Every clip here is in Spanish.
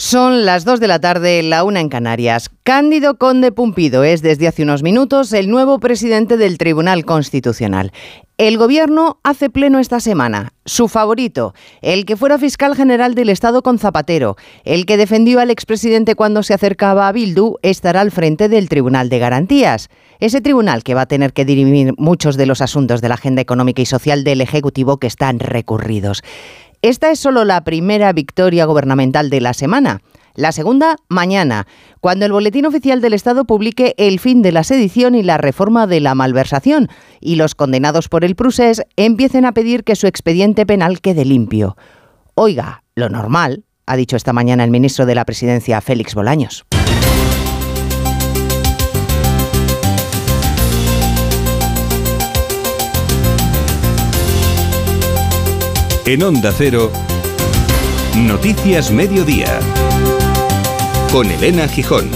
Son las 2 de la tarde, la 1 en Canarias. Cándido Conde Pumpido es, desde hace unos minutos, el nuevo presidente del Tribunal Constitucional. El Gobierno hace pleno esta semana. Su favorito, el que fuera fiscal general del Estado con Zapatero, el que defendió al expresidente cuando se acercaba a Bildu, estará al frente del Tribunal de Garantías. Ese tribunal que va a tener que dirimir muchos de los asuntos de la agenda económica y social del Ejecutivo que están recurridos. Esta es solo la primera victoria gubernamental de la semana. La segunda, mañana, cuando el Boletín Oficial del Estado publique el fin de la sedición y la reforma de la malversación, y los condenados por el procés empiecen a pedir que su expediente penal quede limpio. Oiga, lo normal, ha dicho esta mañana el ministro de la Presidencia, Félix Bolaños. En Onda Cero, Noticias Mediodía, con Elena Gijón.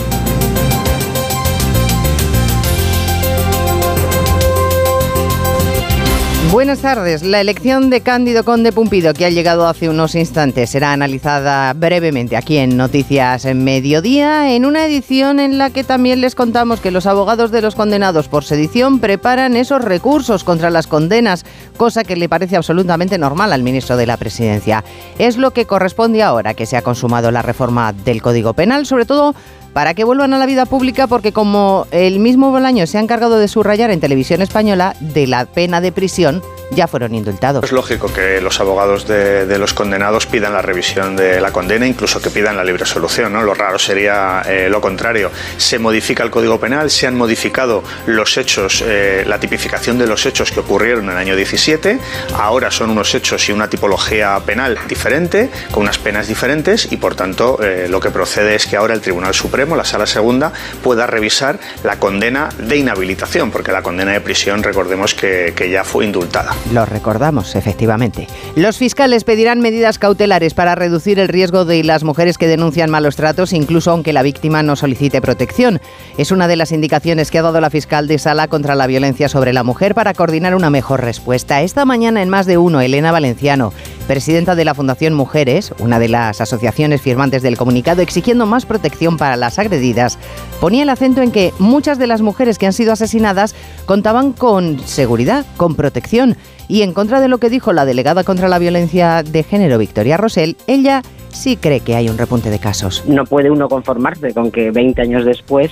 Buenas tardes. La elección de Cándido Conde Pumpido, que ha llegado hace unos instantes, será analizada brevemente aquí en Noticias Mediodía, en una edición en la que también les contamos que los abogados de los condenados por sedición preparan esos recursos contra las condenas, cosa que le parece absolutamente normal al ministro de la Presidencia. Es lo que corresponde ahora que se ha consumado la reforma del Código Penal, sobre todo para que vuelvan a la vida pública, porque como el mismo Bolaños se ha encargado de subrayar en Televisión Española, de la pena de prisión ya fueron indultados. Es lógico que los abogados de los condenados pidan la revisión de la condena, incluso que pidan la libre absolución, ¿no? Lo raro sería lo contrario. Se modifica el Código Penal, se han modificado los hechos, la tipificación de los hechos que ocurrieron en el año 17, ahora son unos hechos y una tipología penal diferente, con unas penas diferentes, y por tanto lo que procede es que ahora el Tribunal Supremo, la Sala Segunda, pueda revisar la condena de inhabilitación, porque la condena de prisión, recordemos que ya fue indultada. Lo recordamos, efectivamente. Los fiscales pedirán medidas cautelares para reducir el riesgo de las mujeres que denuncian malos tratos, incluso aunque la víctima no solicite protección. Es una de las indicaciones que ha dado la fiscal de Sala contra la violencia sobre la mujer para coordinar una mejor respuesta. Esta mañana en Más de Uno, Elena Valenciano, presidenta de la Fundación Mujeres, una de las asociaciones firmantes del comunicado exigiendo más protección para las agredidas, ponía el acento en que muchas de las mujeres que han sido asesinadas contaban con seguridad, con protección. Y en contra de lo que dijo la delegada contra la violencia de género, Victoria Rosell, ella sí cree que hay un repunte de casos. No puede uno conformarse con que 20 años después,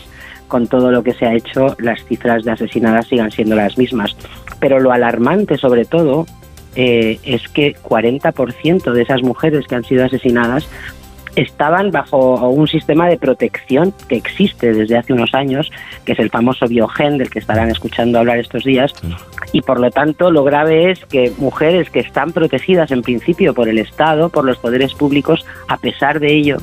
con todo lo que se ha hecho, las cifras de asesinadas sigan siendo las mismas. Pero lo alarmante, sobre todo, es que 40% de esas mujeres que han sido asesinadas estaban bajo un sistema de protección que existe desde hace unos años, que es el famoso Biogen, del que estarán escuchando hablar estos días, y por lo tanto lo grave es que mujeres que están protegidas en principio por el Estado, por los poderes públicos, a pesar de ello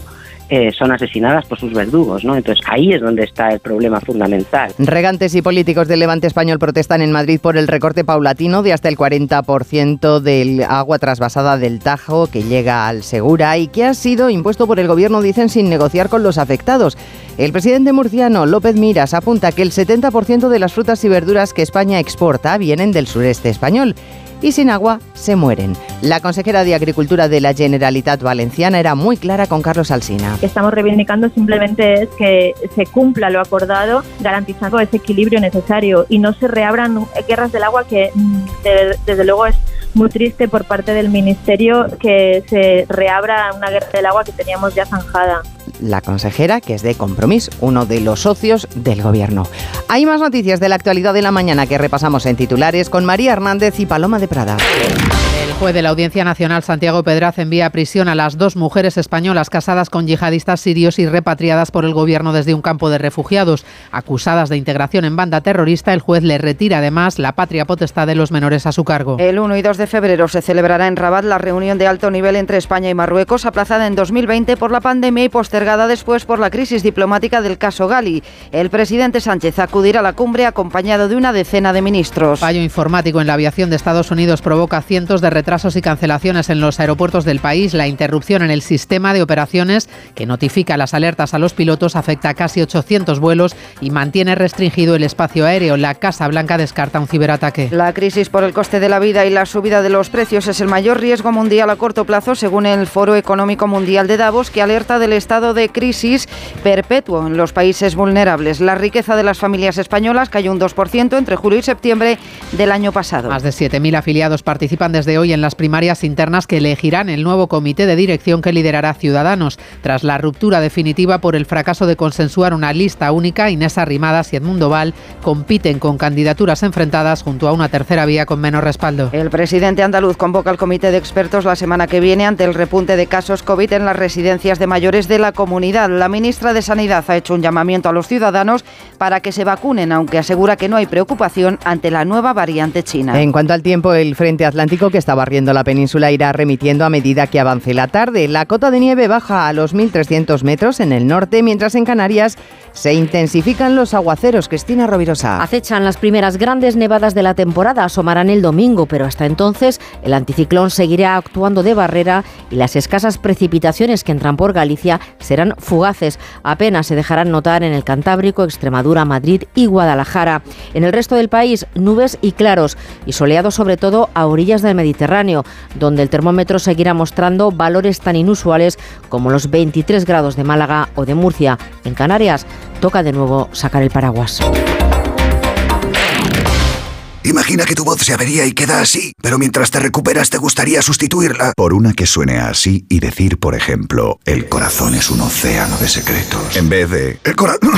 son asesinadas por sus verdugos, ¿no? Entonces ahí es donde está el problema fundamental. Regantes y políticos del Levante español protestan en Madrid por el recorte paulatino de hasta el 40% del agua trasvasada del Tajo que llega al Segura y que ha sido impuesto por el gobierno, dicen, sin negociar con los afectados. El presidente murciano, López Miras, apunta que el 70% de las frutas y verduras que España exporta vienen del sureste español. Y sin agua se mueren. La consejera de Agricultura de la Generalitat Valenciana era muy clara con Carlos Alsina. Estamos reivindicando simplemente es que se cumpla lo acordado, garantizando ese equilibrio necesario y no se reabran guerras del agua, que desde luego es muy triste por parte del Ministerio que se reabra una guerra del agua que teníamos ya zanjada. La consejera, que es de Compromís, uno de los socios del Gobierno. Hay más noticias de la actualidad de la mañana que repasamos en titulares con María Hernández y Paloma de Prada. El juez de la Audiencia Nacional, Santiago Pedraz, envía a prisión a las dos mujeres españolas casadas con yihadistas sirios y repatriadas por el Gobierno desde un campo de refugiados. Acusadas de integración en banda terrorista, el juez le retira además la patria potestad de los menores a su cargo. El 1 y 2 de febrero se celebrará en Rabat la reunión de alto nivel entre España y Marruecos, aplazada en 2020 por la pandemia y postergada después por la crisis diplomática del caso Gali. El presidente Sánchez acudirá a la cumbre acompañado de una decena de ministros. Fallo informático en la aviación de Estados Unidos provoca cientos de retrasos retrasos y cancelaciones en los aeropuertos del país, la interrupción en el sistema de operaciones que notifica las alertas a los pilotos afecta a casi 800 vuelos y mantiene restringido el espacio aéreo. La Casa Blanca descarta un ciberataque. La crisis por el coste de la vida y la subida de los precios es el mayor riesgo mundial a corto plazo, según el Foro Económico Mundial de Davos, que alerta del estado de crisis perpetuo en los países vulnerables. La riqueza de las familias españolas cayó un 2% entre julio y septiembre del año pasado. Más de 7.000 afiliados participan desde hoy en las primarias internas que elegirán el nuevo comité de dirección que liderará Ciudadanos. Tras la ruptura definitiva por el fracaso de consensuar una lista única, Inés Arrimadas y Edmundo Val compiten con candidaturas enfrentadas junto a una tercera vía con menos respaldo. El presidente andaluz convoca al comité de expertos la semana que viene ante el repunte de casos COVID en las residencias de mayores de la comunidad. La ministra de Sanidad ha hecho un llamamiento a los ciudadanos para que se vacunen, aunque asegura que no hay preocupación ante la nueva variante china. En cuanto al tiempo, el frente atlántico que está barriendo la península irá remitiendo a medida que avance la tarde. La cota de nieve baja a los 1.300 metros en el norte, mientras en Canarias se intensifican los aguaceros. Cristina Rovirosa. Acechan las primeras grandes nevadas de la temporada, asomarán el domingo, pero hasta entonces el anticiclón seguirá actuando de barrera y las escasas precipitaciones que entran por Galicia serán fugaces. Apenas se dejarán notar en el Cantábrico, Extremadura, Madrid y Guadalajara. En el resto del país, nubes y claros y soleado sobre todo a orillas del Mediterráneo, donde el termómetro seguirá mostrando valores tan inusuales como los 23 grados de Málaga o de Murcia. En Canarias toca de nuevo sacar el paraguas. Imagina que tu voz se avería y queda así, pero mientras te recuperas te gustaría sustituirla por una que suene así y decir, por ejemplo, el corazón es un océano de secretos, en vez de el corazón.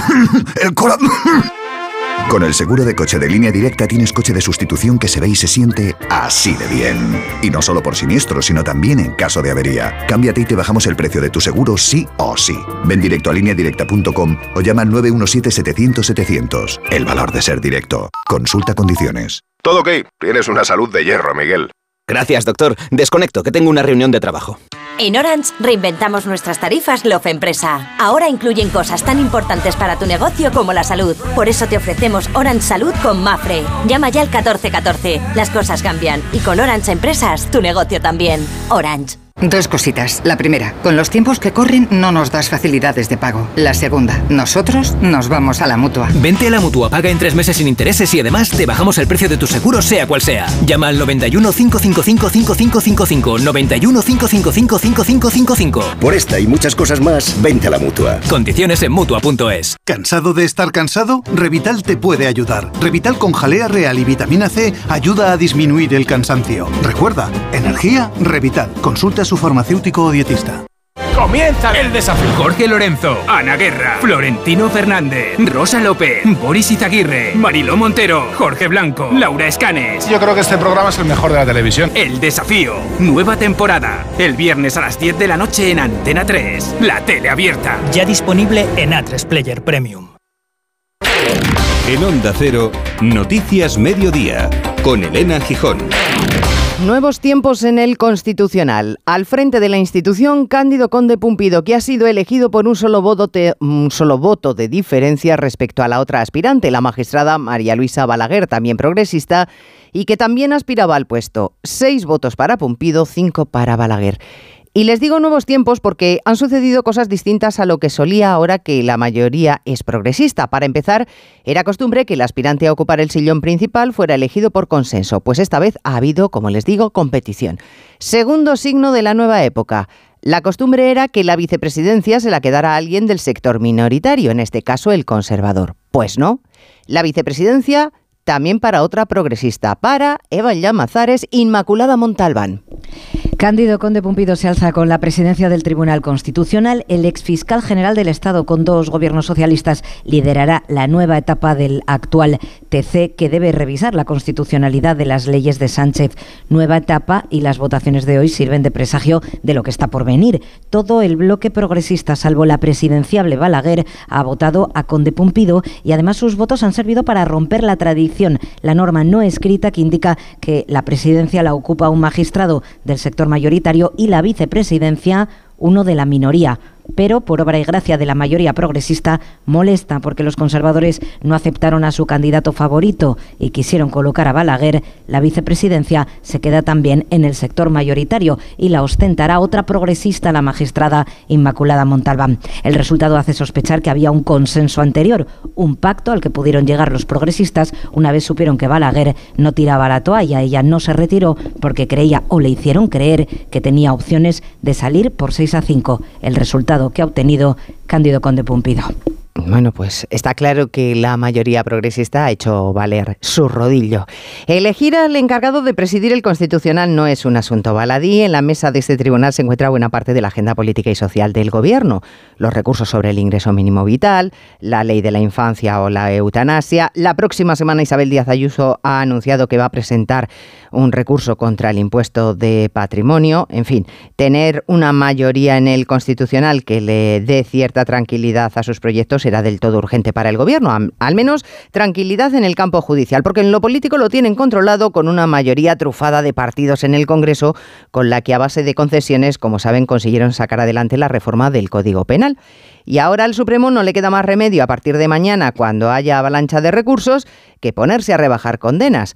Con el seguro de coche de Línea Directa tienes coche de sustitución que se ve y se siente así de bien. Y no solo por siniestro, sino también en caso de avería. Cámbiate y te bajamos el precio de tu seguro sí o sí. Ven directo a lineadirecta.com o llama al 917-700-700. El valor de ser directo. Consulta condiciones. Todo ok. Tienes una salud de hierro, Miguel. Gracias, doctor. Desconecto, que tengo una reunión de trabajo. En Orange reinventamos nuestras tarifas Love Empresa. Ahora incluyen cosas tan importantes para tu negocio como la salud. Por eso te ofrecemos Orange Salud con Mapfre. Llama ya al 1414. Las cosas cambian. Y con Orange Empresas, tu negocio también. Orange. Dos cositas. La primera, con los tiempos que corren no nos das facilidades de pago. La segunda, nosotros nos vamos a la Mutua. Vente a la Mutua, paga en 3 meses sin intereses y además te bajamos el precio de tu seguro sea cual sea. Llama al 91 555 5555, 91 555 5555. Por esta y muchas cosas más, vente a la Mutua. Condiciones en Mutua.es. ¿Cansado de estar cansado? Revital te puede ayudar. Revital con jalea real y vitamina C ayuda a disminuir el cansancio. Recuerda, energía, Revital. Consultas su farmacéutico o dietista. Comienza el desafío. Jorge Lorenzo, Ana Guerra, Florentino Fernández, Rosa López, Boris Izaguirre, Mariló Montero, Jorge Blanco, Laura Escanes. Yo creo que este programa es el mejor de la televisión. El desafío, nueva temporada. El viernes a las 10 de la noche en Antena 3, la tele abierta. Ya disponible en A3 Player Premium. En Onda Cero, Noticias Mediodía, con Elena Gijón. Nuevos tiempos en el Constitucional. Al frente de la institución, Cándido Conde Pumpido, que ha sido elegido por un solo voto de diferencia respecto a la otra aspirante, la magistrada María Luisa Balaguer, también progresista, y que también aspiraba al puesto. 6 votos para Pumpido, 5 para Balaguer. Y les digo nuevos tiempos porque han sucedido cosas distintas a lo que solía ahora que la mayoría es progresista. Para empezar, era costumbre que el aspirante a ocupar el sillón principal fuera elegido por consenso, pues esta vez ha habido, como les digo, competición. Segundo signo de la nueva época. La costumbre era que la vicepresidencia se la quedara a alguien del sector minoritario, en este caso el conservador. Pues no, la vicepresidencia también para otra progresista, para Eva Llamazares, Inmaculada Montalbán. Cándido Conde Pumpido se alza con la presidencia del Tribunal Constitucional. El exfiscal general del Estado con 2 gobiernos socialistas liderará la nueva etapa del actual TC, que debe revisar la constitucionalidad de las leyes de Sánchez. Nueva etapa, y las votaciones de hoy sirven de presagio de lo que está por venir. Todo el bloque progresista, salvo la presidenciable Balaguer, ha votado a Conde Pumpido y además sus votos han servido para romper la tradición, la norma no escrita que indica que la presidencia la ocupa un magistrado del sector mayoritario y la vicepresidencia uno de la minoría. pero por obra y gracia de la mayoría progresista molesta porque los conservadores no aceptaron a su candidato favorito y quisieron colocar a Balaguer, la vicepresidencia se queda también en el sector mayoritario y la ostentará otra progresista, la magistrada Inmaculada Montalbán. El resultado hace sospechar que había un consenso anterior, un pacto al que pudieron llegar los progresistas una vez supieron que Balaguer no tiraba la toalla. Ella no se retiró porque creía o le hicieron creer que tenía opciones de salir por 6-5. El resultado que ha obtenido Cándido Conde Pumpido. Bueno, pues está claro que la mayoría progresista ha hecho valer su rodillo. Elegir al encargado de presidir el Constitucional no es un asunto baladí. En la mesa de este tribunal se encuentra buena parte de la agenda política y social del Gobierno. Los recursos sobre el ingreso mínimo vital, la ley de la infancia o la eutanasia. La próxima semana Isabel Díaz Ayuso ha anunciado que va a presentar un recurso contra el impuesto de patrimonio. En fin, tener una mayoría en el Constitucional que le dé cierta tranquilidad a sus proyectos será del todo urgente para el Gobierno, al menos tranquilidad en el campo judicial, porque en lo político lo tienen controlado con una mayoría trufada de partidos en el Congreso, con la que a base de concesiones, como saben, consiguieron sacar adelante la reforma del Código Penal. Y ahora al Supremo no le queda más remedio a partir de mañana, cuando haya avalancha de recursos, que ponerse a rebajar condenas.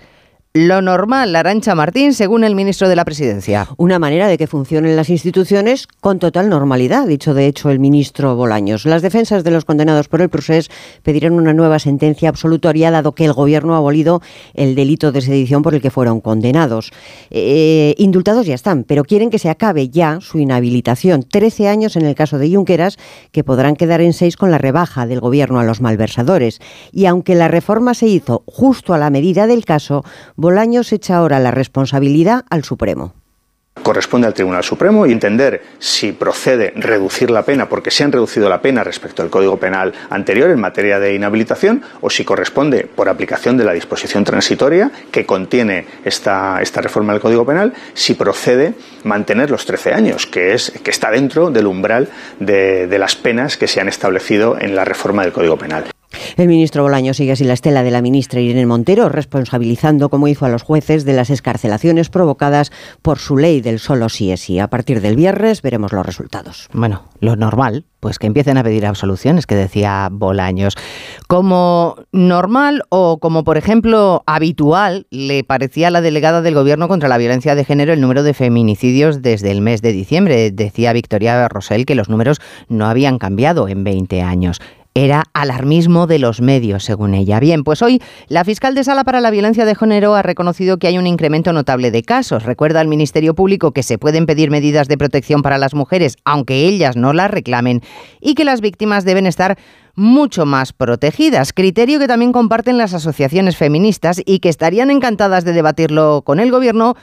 Lo normal, Arantxa Martín, según el ministro de la Presidencia. Una manera de que funcionen las instituciones con total normalidad, dicho de hecho el ministro Bolaños. Las defensas de los condenados por el procés pedirán una nueva sentencia absolutoria, dado que el Gobierno ha abolido el delito de sedición por el que fueron condenados. Indultados ya están, pero quieren que se acabe ya su inhabilitación. 13 años en el caso de Junqueras, que podrán quedar en 6 con la rebaja del Gobierno a los malversadores. Y aunque la reforma se hizo justo a la medida del caso, Bolaños echa ahora la responsabilidad al Supremo. Corresponde al Tribunal Supremo entender si procede reducir la pena, porque se han reducido la pena respecto al Código Penal anterior en materia de inhabilitación, o si corresponde, por aplicación de la disposición transitoria que contiene esta reforma del Código Penal, si procede mantener los 13 años, que está dentro del umbral de las penas que se han establecido en la reforma del Código Penal. El ministro Bolaños sigue así la estela de la ministra Irene Montero, responsabilizando, como hizo, a los jueces de las excarcelaciones provocadas por su ley del solo sí es sí. A partir del viernes veremos los resultados. Bueno, lo normal, pues que empiecen a pedir absoluciones, que decía Bolaños. Como normal o como, por ejemplo, habitual, le parecía a la delegada del Gobierno contra la violencia de género el número de feminicidios desde el mes de diciembre. Decía Victoria Rosell que los números no habían cambiado en 20 años. Era alarmismo de los medios, según ella. Bien, pues hoy la fiscal de Sala para la Violencia de Género ha reconocido que hay un incremento notable de casos. Recuerda al Ministerio Público que se pueden pedir medidas de protección para las mujeres, aunque ellas no las reclamen, y que las víctimas deben estar mucho más protegidas, criterio que también comparten las asociaciones feministas y que estarían encantadas de debatirlo con el Gobierno,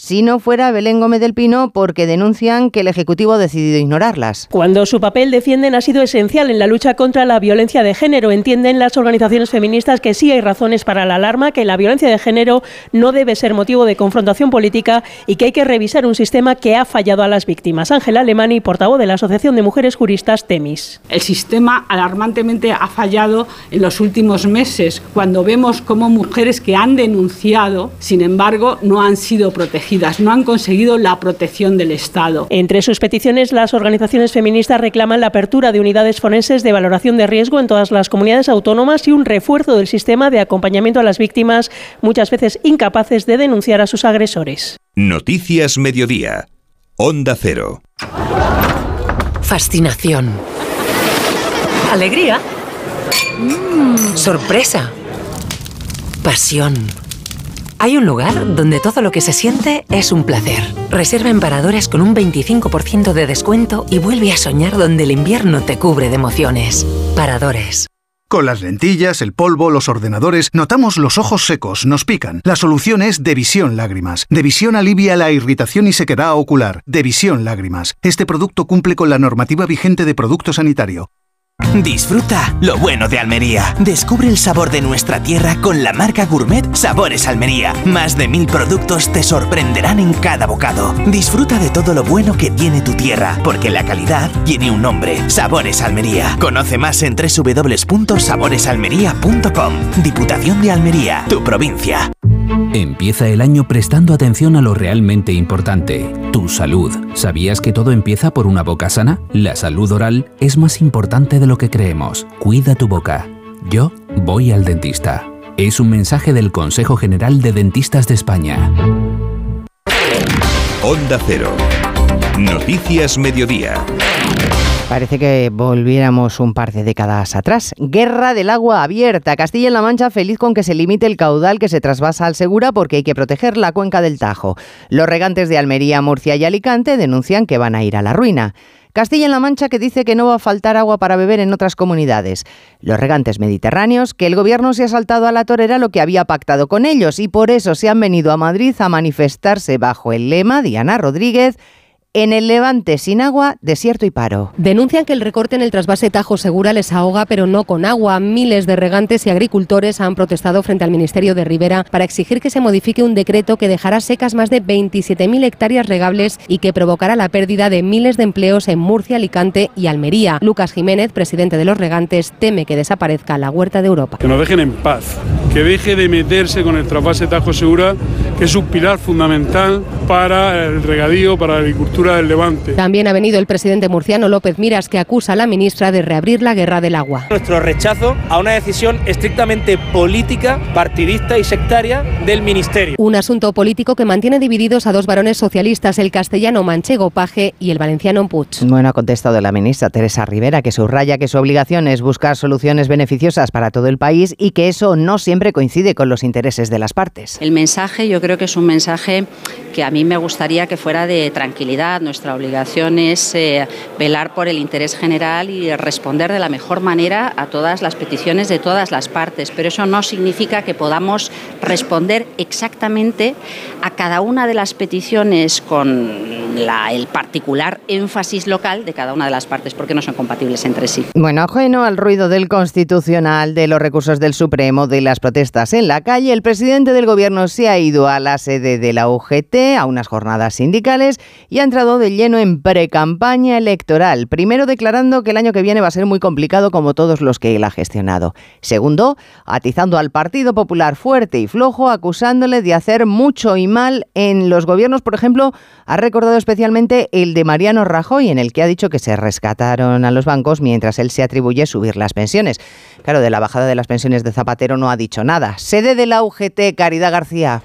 si no fuera Belén Gómez del Pino, porque denuncian que el Ejecutivo ha decidido ignorarlas. Cuando su papel, defienden, ha sido esencial en la lucha contra la violencia de género, entienden las organizaciones feministas que sí hay razones para la alarma, que la violencia de género no debe ser motivo de confrontación política y que hay que revisar un sistema que ha fallado a las víctimas. Ángela Alemani, portavoz de la Asociación de Mujeres Juristas Temis. El sistema alarmantemente ha fallado en los últimos meses, cuando vemos cómo mujeres que han denunciado, sin embargo, no han sido protegidas. No han conseguido la protección del Estado. Entre sus peticiones, las organizaciones feministas reclaman la apertura de unidades forenses de valoración de riesgo en todas las comunidades autónomas y un refuerzo del sistema de acompañamiento a las víctimas, muchas veces incapaces de denunciar a sus agresores. Noticias Mediodía. Onda Cero. Fascinación. Alegría. Sorpresa. Pasión. Hay un lugar donde todo lo que se siente es un placer. Reserva en Paradores con un 25% de descuento y vuelve a soñar donde el invierno te cubre de emociones. Paradores. Con las lentillas, el polvo, los ordenadores, notamos los ojos secos, nos pican. La solución es Devisión Lágrimas. Devisión alivia la irritación y sequedad ocular. Devisión Lágrimas. Este producto cumple con la normativa vigente de producto sanitario. Disfruta lo bueno de Almería. Descubre el sabor de nuestra tierra con la marca gourmet Sabores Almería. Más de 1000 productos te sorprenderán en cada bocado. Disfruta de todo lo bueno que tiene tu tierra, porque la calidad tiene un nombre: Sabores Almería. Conoce más en www.saboresalmería.com. Diputación de Almería, tu provincia. Empieza el año prestando atención a lo realmente importante, tu salud. ¿Sabías que todo empieza por una boca sana? La salud oral es más importante de lo que creemos. Cuida tu boca. Yo voy al dentista. Es un mensaje del Consejo General de Dentistas de España. Onda Cero. Noticias Mediodía. Parece que volviéramos un par de décadas atrás. Guerra del agua abierta. Castilla-La Mancha feliz con que se limite el caudal que se trasvasa al Segura porque hay que proteger la cuenca del Tajo. Los regantes de Almería, Murcia y Alicante denuncian que van a ir a la ruina. Castilla-La Mancha que dice que no va a faltar agua para beber en otras comunidades. Los regantes mediterráneos que el gobierno se ha saltado a la torera lo que había pactado con ellos y por eso se han venido a Madrid a manifestarse bajo el lema, Diana Rodríguez, en el Levante sin agua, desierto y paro. Denuncian que el recorte en el trasvase Tajo Segura les ahoga, pero no con agua. Miles de regantes y agricultores han protestado frente al Ministerio de Ribera para exigir que se modifique un decreto que dejará secas más de 27.000 hectáreas regables y que provocará la pérdida de miles de empleos en Murcia, Alicante y Almería. Lucas Jiménez, presidente de los regantes, teme que desaparezca la huerta de Europa. Que nos dejen en paz, que deje de meterse con el trasvase Tajo Segura, que es un pilar fundamental para el regadío, para la agricultura del Levante. También ha venido el presidente murciano López Miras, que acusa a la ministra de reabrir la guerra del agua. Nuestro rechazo a una decisión estrictamente política, partidista y sectaria del ministerio. Un asunto político que mantiene divididos a dos varones socialistas, el castellano manchego Page y el valenciano Puig. Bueno, ha contestado la ministra Teresa Rivera, que subraya que su obligación es buscar soluciones beneficiosas para todo el país y que eso no siempre coincide con los intereses de las partes. El mensaje, yo creo que es un mensaje que a mí me gustaría que fuera de tranquilidad. Nuestra obligación es velar por el interés general y responder de la mejor manera a todas las peticiones de todas las partes, pero eso no significa que podamos responder exactamente a cada una de las peticiones con el particular énfasis local de cada una de las partes, porque no son compatibles entre sí. Bueno, ajeno al ruido del Constitucional, de los recursos del Supremo, de las protestas en la calle, el presidente del Gobierno se ha ido a la sede de la UGT, a unas jornadas sindicales, y ha entrado de lleno en precampaña electoral. Primero, declarando que el año que viene va a ser muy complicado como todos los que él ha gestionado. Segundo, atizando al Partido Popular fuerte y flojo, acusándole de hacer mucho y mal en los gobiernos. Por ejemplo, ha recordado especialmente el de Mariano Rajoy, en el que ha dicho que se rescataron a los bancos mientras él se atribuye subir las pensiones. Claro, de la bajada de las pensiones de Zapatero no ha dicho nada. Sede de la UGT, Caridad García.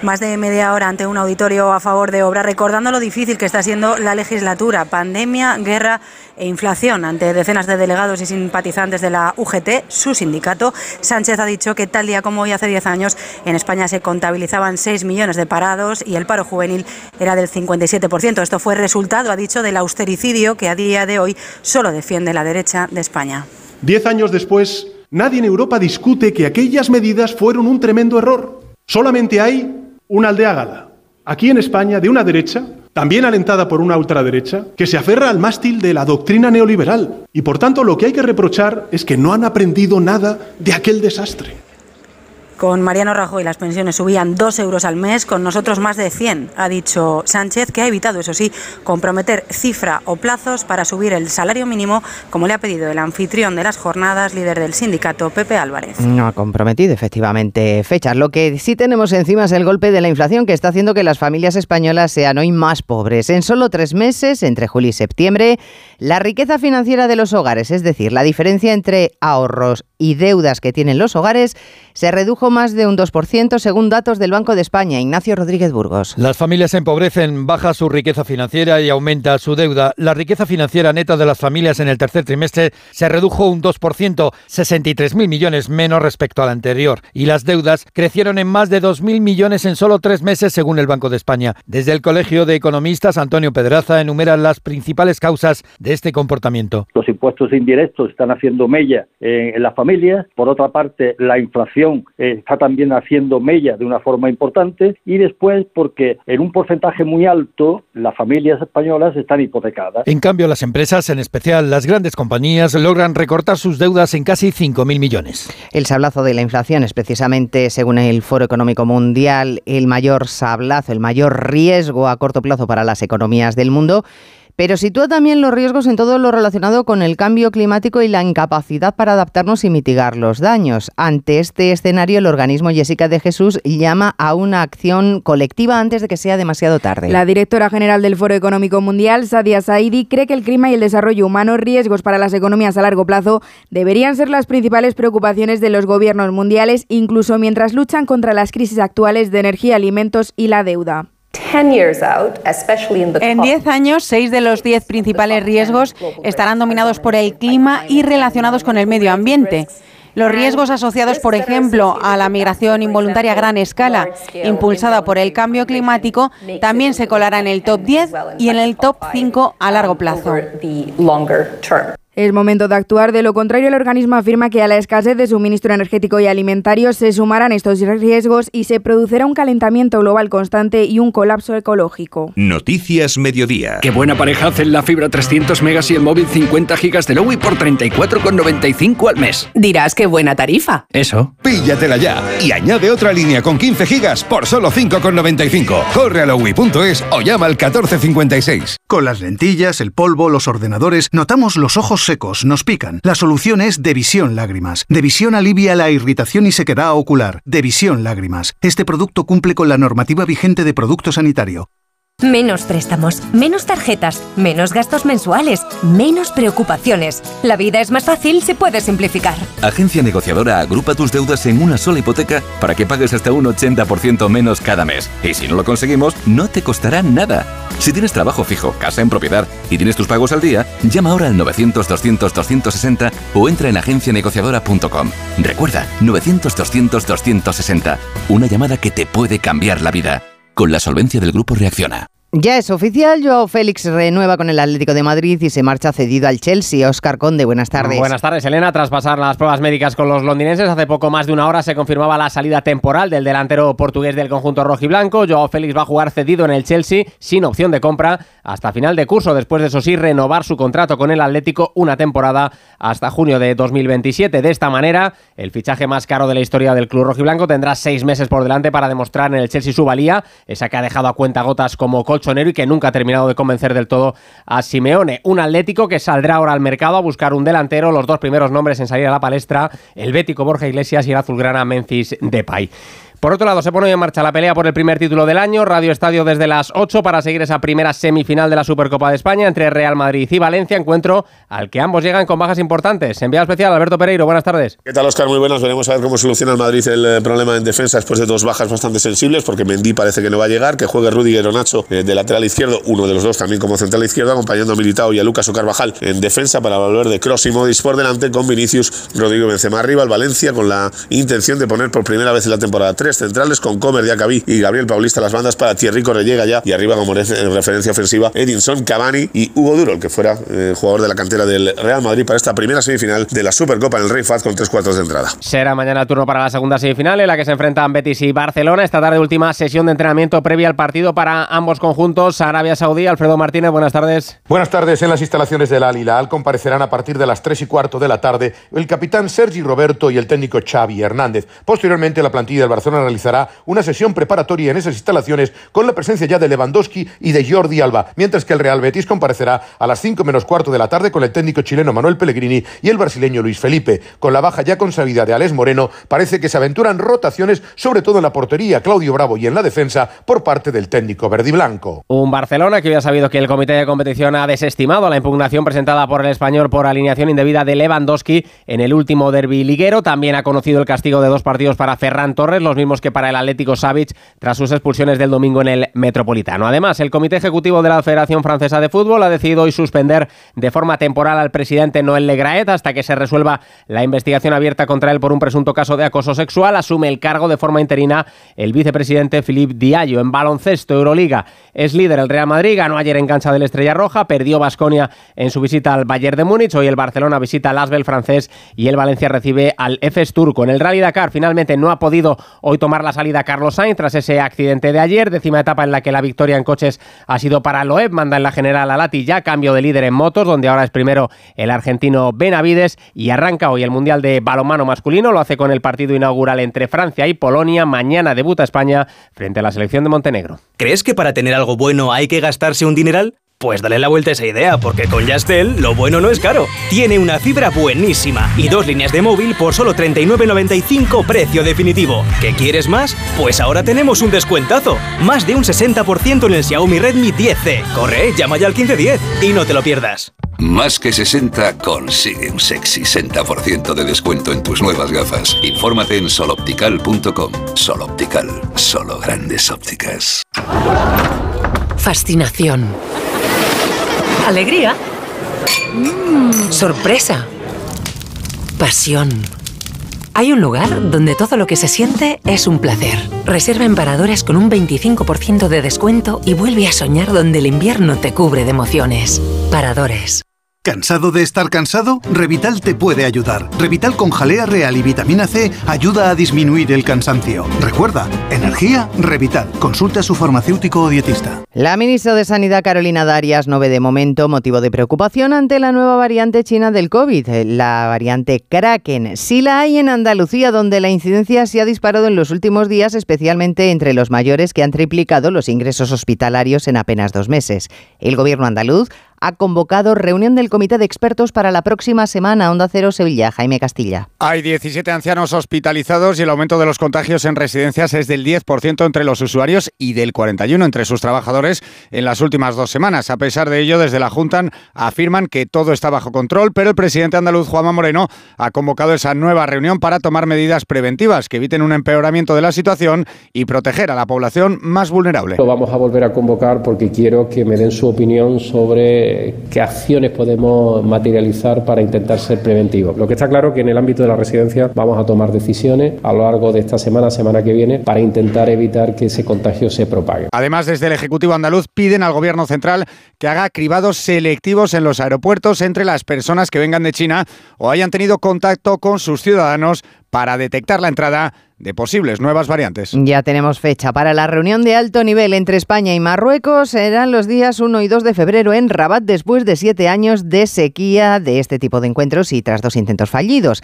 Más de media hora ante un auditorio a favor de obra, recordando lo difícil que está siendo la legislatura, pandemia, guerra e inflación. Ante decenas de delegados y simpatizantes de la UGT, su sindicato, Sánchez ha dicho que tal día como hoy, hace 10 años, en España se contabilizaban 6 millones de parados y el paro juvenil era del 57%. Esto fue resultado, ha dicho, del austericidio que a día de hoy solo defiende la derecha de España. 10 años después, nadie en Europa discute que aquellas medidas fueron un tremendo error. Solamente hay una Aldeágala, aquí en España, de una derecha, también alentada por una ultraderecha, que se aferra al mástil de la doctrina neoliberal. Y por tanto, lo que hay que reprochar es que no han aprendido nada de aquel desastre. Con Mariano Rajoy las pensiones subían 2 euros al mes, con nosotros más de 100, ha dicho Sánchez, que ha evitado, eso sí, comprometer cifra o plazos para subir el salario mínimo, como le ha pedido el anfitrión de las jornadas, líder del sindicato, Pepe Álvarez. No ha comprometido, efectivamente, fechas. Lo que sí tenemos encima es el golpe de la inflación, que está haciendo que las familias españolas sean hoy más pobres. En solo 3 meses, entre julio y septiembre, la riqueza financiera de los hogares, es decir, la diferencia entre ahorros y deudas que tienen los hogares, se redujo más de un 2% según datos del Banco de España. Ignacio Rodríguez Burgos. Las familias se empobrecen, baja su riqueza financiera y aumenta su deuda. La riqueza financiera neta de las familias en el tercer trimestre se redujo un 2%, 63.000 millones menos respecto al anterior. Y las deudas crecieron en más de 2.000 millones en solo 3 meses según el Banco de España. Desde el Colegio de Economistas, Antonio Pedraza enumera las principales causas de este comportamiento. Los impuestos indirectos están haciendo mella en las familias. Por otra parte, la inflación está también haciendo mella de una forma importante, y después porque en un porcentaje muy alto las familias españolas están hipotecadas. En cambio, las empresas, en especial las grandes compañías, logran recortar sus deudas en casi 5.000 millones. El sablazo de la inflación es precisamente, según el Foro Económico Mundial, el mayor sablazo, el mayor riesgo a corto plazo para las economías del mundo. pero sitúa también los riesgos en todo lo relacionado con el cambio climático y la incapacidad para adaptarnos y mitigar los daños. Ante este escenario, el organismo Jessica de Jesús llama a una acción colectiva antes de que sea demasiado tarde. La directora general del Foro Económico Mundial, Sadia Saidi, cree que el clima y el desarrollo humano, riesgos para las economías a largo plazo, deberían ser las principales preocupaciones de los gobiernos mundiales, incluso mientras luchan contra las crisis actuales de energía, alimentos y la deuda. En 10 años, 6 de los 10 principales riesgos estarán dominados por el clima y relacionados con el medio ambiente. Los riesgos asociados, por ejemplo, a la migración involuntaria a gran escala, impulsada por el cambio climático, también se colará en el top 10 y en el top 5 a largo plazo. Es momento de actuar, de lo contrario el organismo afirma que a la escasez de suministro energético y alimentario se sumarán estos riesgos y se producirá un calentamiento global constante y un colapso ecológico. Noticias Mediodía. Qué buena pareja hacen la fibra 300 megas y el móvil 50 gigas de Lowi por 34,95 al mes. Dirás qué buena tarifa. Eso. Píllatela ya y añade otra línea con 15 gigas por solo 5,95. Corre a Lowi.es o llama al 1456. Con las lentillas, el polvo, los ordenadores, notamos los ojos secos, nos pican. La solución es Devisión Lágrimas. Devisión alivia la irritación y sequedad ocular. Devisión Lágrimas. Este producto cumple con la normativa vigente de producto sanitario. Menos préstamos, menos tarjetas, menos gastos mensuales, menos preocupaciones. La vida es más fácil, se puede simplificar. Agencia Negociadora agrupa tus deudas en una sola hipoteca para que pagues hasta un 80% menos cada mes. Y si no lo conseguimos, no te costará nada. Si tienes trabajo fijo, casa en propiedad y tienes tus pagos al día, llama ahora al 900-200-260 o entra en agencianegociadora.com. Recuerda, 900-200-260, una llamada que te puede cambiar la vida. Con la solvencia del grupo Reacciona. Ya es oficial, Joao Félix renueva con el Atlético de Madrid y se marcha cedido al Chelsea. Óscar Conde, buenas tardes. Buenas tardes, Elena. Tras pasar las pruebas médicas con los londinenses, hace poco más de una hora se confirmaba la salida temporal del delantero portugués del conjunto rojiblanco. Joao Félix va a jugar cedido en el Chelsea, sin opción de compra, hasta final de curso. Después de eso sí, renovar su contrato con el Atlético una temporada hasta junio de 2027. De esta manera, el fichaje más caro de la historia del club rojiblanco tendrá 6 meses por delante para demostrar en el Chelsea su valía, esa que ha dejado a cuentagotas como colchonero y que nunca ha terminado de convencer del todo a Simeone. Un Atlético que saldrá ahora al mercado a buscar un delantero, los dos primeros nombres en salir a la palestra, el bético Borja Iglesias y el azulgrana Memphis Depay. Por otro lado, se pone en marcha la pelea por el primer título del año. Radio Estadio desde las 8 para seguir esa primera semifinal de la Supercopa de España entre Real Madrid y Valencia, encuentro al que ambos llegan con bajas importantes. Enviado especial, Alberto Pereiro, buenas tardes. ¿Qué tal, Óscar? Muy buenas. Veremos a ver cómo soluciona el Madrid el problema en defensa después de dos bajas bastante sensibles, porque Mendy parece que no va a llegar, que juegue Rüdiger o Nacho de lateral izquierdo, uno de los dos también como central izquierdo, acompañando a Militao y a Lucas o Carvajal en defensa para volver de Kroos y Modrić por delante, con Vinicius, Rodrigo Benzema arriba. El Valencia con la intención de poner por primera vez en la temporada 3 centrales, con Comer, Diacabí y Gabriel Paulista las bandas para Thierry Correia ya, y arriba como en referencia ofensiva Edinson Cavani y Hugo Duro, el que fuera jugador de la cantera del Real Madrid para esta primera semifinal de la Supercopa en el Rey Fahd con 3/4 de entrada. Será mañana el turno para la segunda semifinal en la que se enfrentan Betis y Barcelona. Esta tarde última sesión de entrenamiento previa al partido para ambos conjuntos. Arabia Saudí, Alfredo Martínez, buenas tardes. Buenas tardes. En las instalaciones del Al Hilal comparecerán a partir de las 3:15 de la tarde el capitán Sergi Roberto y el técnico Xavi Hernández. Posteriormente la plantilla del Barcelona realizará una sesión preparatoria en esas instalaciones con la presencia ya de Lewandowski y de Jordi Alba, mientras que el Real Betis comparecerá a las 5:15 de la tarde con el técnico chileno Manuel Pellegrini y el brasileño Luis Felipe. Con la baja ya consabida de Alex Moreno, parece que se aventuran rotaciones, sobre todo en la portería, Claudio Bravo, y en la defensa por parte del técnico verdiblanco. Un Barcelona que hoy ha sabido que el comité de competición ha desestimado la impugnación presentada por el español por alineación indebida de Lewandowski en el último derbi liguero. También ha conocido el castigo de 2 partidos para Ferran Torres, los mismos que para el Atlético Savic tras sus expulsiones del domingo en el Metropolitano. Además, el Comité Ejecutivo de la Federación Francesa de Fútbol ha decidido hoy suspender de forma temporal al presidente Noël Legraët hasta que se resuelva la investigación abierta contra él por un presunto caso de acoso sexual. Asume el cargo de forma interina el vicepresidente Philippe Diallo. En baloncesto, Euroliga es líder el Real Madrid, ganó ayer en cancha del Estrella Roja, perdió Baskonia en su visita al Bayern de Múnich, hoy el Barcelona visita al ASVEL francés y el Valencia recibe al Efes turco. En el Rally Dakar finalmente no ha podido hoy tomar la salida Carlos Sainz tras ese accidente de ayer, 10ª etapa en la que la victoria en coches ha sido para Loeb, manda en la general Alati ya, cambio de líder en motos, donde ahora es primero el argentino Benavides, y arranca hoy el Mundial de Balonmano masculino, lo hace con el partido inaugural entre Francia y Polonia, mañana debuta España frente a la selección de Montenegro. ¿Crees que para tener algo bueno hay que gastarse un dineral? Pues dale la vuelta a esa idea, porque con Yastel lo bueno no es caro. Tiene una fibra buenísima y 2 líneas de móvil por solo 39,95 precio definitivo. ¿Qué quieres más? Pues ahora tenemos un descuentazo. Más de un 60% en el Xiaomi Redmi 10C. Corre, llama ya al 1510 y no te lo pierdas. Más que 60 consigue un sexy 60% de descuento en tus nuevas gafas. Infórmate en soloptical.com. Soloptical, solo grandes ópticas. Fascinación. Alegría. Sorpresa. Pasión. Hay un lugar donde todo lo que se siente es un placer. Reserva en Paradores con un 25% de descuento y vuelve a soñar donde el invierno te cubre de emociones. Paradores. ¿Cansado de estar cansado? Revital te puede ayudar. Revital con jalea real y vitamina C ayuda a disminuir el cansancio. Recuerda, energía, Revital. Consulta a su farmacéutico o dietista. La ministra de Sanidad, Carolina Darias, no ve de momento motivo de preocupación ante la nueva variante china del COVID, la variante Kraken. Sí la hay en Andalucía, donde la incidencia se ha disparado en los últimos días, especialmente entre los mayores, que han triplicado los ingresos hospitalarios en apenas 2 meses. El gobierno andaluz ha convocado reunión del Comité de Expertos para la próxima semana. Onda Cero Sevilla, Jaime Castilla. Hay 17 ancianos hospitalizados y el aumento de los contagios en residencias es del 10% entre los usuarios y del 41% entre sus trabajadores en las últimas 2 semanas. A pesar de ello, desde la Junta afirman que todo está bajo control, pero el presidente andaluz, Juanma Moreno, ha convocado esa nueva reunión para tomar medidas preventivas que eviten un empeoramiento de la situación y proteger a la población más vulnerable. Lo vamos a volver a convocar porque quiero que me den su opinión sobre qué acciones podemos materializar para intentar ser preventivos. Lo que está claro es que en el ámbito de la residencia vamos a tomar decisiones a lo largo de esta semana que viene, para intentar evitar que ese contagio se propague. Además, desde el Ejecutivo andaluz piden al Gobierno central que haga cribados selectivos en los aeropuertos entre las personas que vengan de China o hayan tenido contacto con sus ciudadanos, para detectar la entrada de posibles nuevas variantes. Ya tenemos fecha para la reunión de alto nivel entre España y Marruecos. Serán los días 1 y 2 de febrero en Rabat, después de 7 años de sequía de este tipo de encuentros y tras 2 intentos fallidos.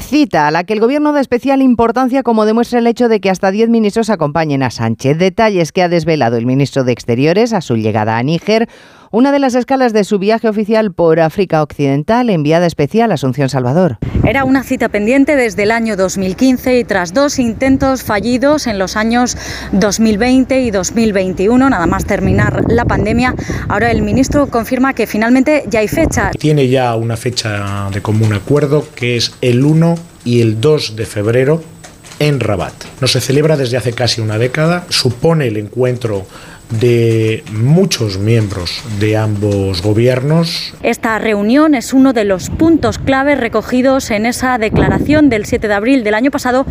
Cita a la que el gobierno da especial importancia, como demuestra el hecho de que hasta 10 ministros acompañen a Sánchez. Detalles que ha desvelado el ministro de Exteriores a su llegada a Níger. Una de las escalas de su viaje oficial por África Occidental, enviada especial Asunción Salvador. Era una cita pendiente desde el año 2015 y tras 2 intentos fallidos en los años 2020 y 2021, nada más terminar la pandemia, ahora el ministro confirma que finalmente ya hay fecha. Tiene ya una fecha de común acuerdo, que es el 1 y el 2 de febrero en Rabat. No se celebra desde hace casi una década, supone el encuentro de muchos miembros de ambos gobiernos. Esta reunión es uno de los puntos clave recogidos en esa declaración del 7 de abril del año pasado,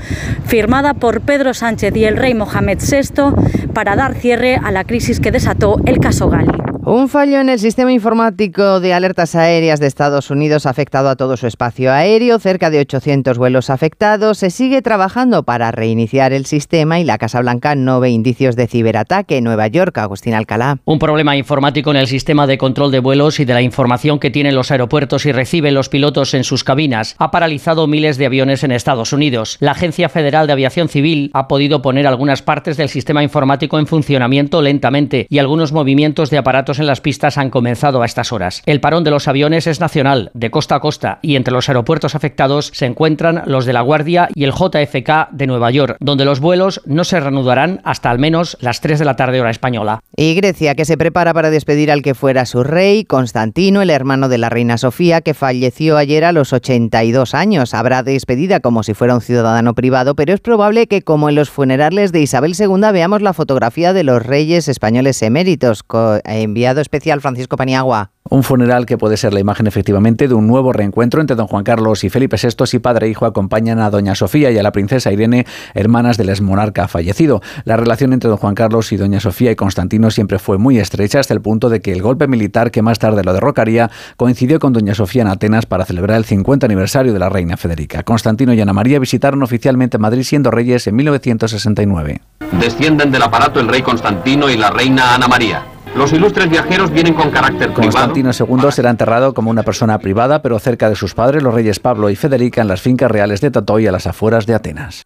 firmada por Pedro Sánchez y el rey Mohamed VI, para dar cierre a la crisis que desató el caso Gali. Un fallo en el sistema informático de alertas aéreas de Estados Unidos ha afectado a todo su espacio aéreo, cerca de 800 vuelos afectados. Se sigue trabajando para reiniciar el sistema y la Casa Blanca no ve indicios de ciberataque. En Nueva York, Agustín Alcalá. Un problema informático en el sistema de control de vuelos y de la información que tienen los aeropuertos y reciben los pilotos en sus cabinas ha paralizado miles de aviones en Estados Unidos. La Agencia Federal de Aviación Civil ha podido poner algunas partes del sistema informático en funcionamiento lentamente y algunos movimientos de aparatos en las pistas han comenzado a estas horas. El parón de los aviones es nacional, de costa a costa, y entre los aeropuertos afectados se encuentran los de La Guardia y el JFK de Nueva York, donde los vuelos no se reanudarán hasta al menos las 3 de la tarde hora española. Y Grecia, que se prepara para despedir al que fuera su rey, Constantino, el hermano de la reina Sofía, que falleció ayer a los 82 años. Habrá despedida como si fuera un ciudadano privado, pero es probable que, como en los funerales de Isabel II, veamos la fotografía de los reyes españoles eméritos. Enviado especial Francisco Paniagua. Un funeral que puede ser la imagen efectivamente de un nuevo reencuentro entre don Juan Carlos y Felipe VI, si padre e hijo acompañan a doña Sofía y a la princesa Irene, hermanas del exmonarca fallecido. La relación entre don Juan Carlos y doña Sofía y Constantino siempre fue muy estrecha, hasta el punto de que el golpe militar que más tarde lo derrocaría coincidió con doña Sofía en Atenas para celebrar el 50 aniversario de la reina Federica. Constantino y Ana María visitaron oficialmente Madrid siendo reyes en 1969. Descienden del aparato el rey Constantino y la reina Ana María. Los ilustres viajeros vienen con carácter privado. Constantino II será enterrado como una persona privada, pero cerca de sus padres, los reyes Pablo y Federica, en las fincas reales de Tatoi, a las afueras de Atenas.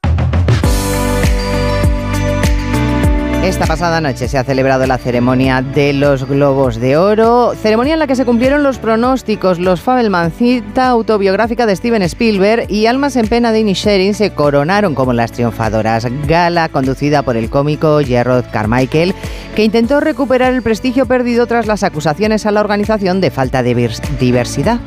Esta pasada noche se ha celebrado la ceremonia de los Globos de Oro, ceremonia en la que se cumplieron los pronósticos. Los Fabelman, cita autobiográfica de Steven Spielberg, y Almas en pena de Inis Sherin se coronaron como las triunfadoras. Gala conducida por el cómico Gerard Carmichael, que intentó recuperar el prestigio perdido tras las acusaciones a la organización de falta de diversidad.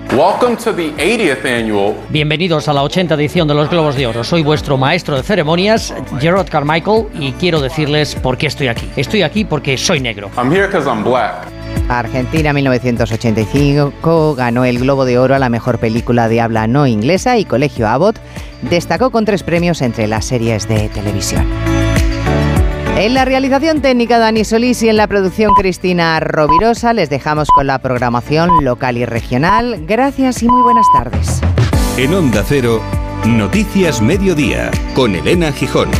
Bienvenidos a la 80ª edición de los Globos de Oro. Soy vuestro maestro de ceremonias, Gerard Carmichael, y quiero decirles por qué estoy aquí. Estoy aquí porque soy negro. I'm here 'cause I'm black. Argentina 1985 ganó el Globo de Oro a la mejor película de habla no inglesa, y Colegio Abbott destacó con 3 premios entre las series de televisión. En la realización técnica Dani Solís y en la producción Cristina Rovirosa. Les dejamos con la programación local y regional. Gracias y muy buenas tardes. En Onda Cero, Noticias Mediodía, con Elena Gijón.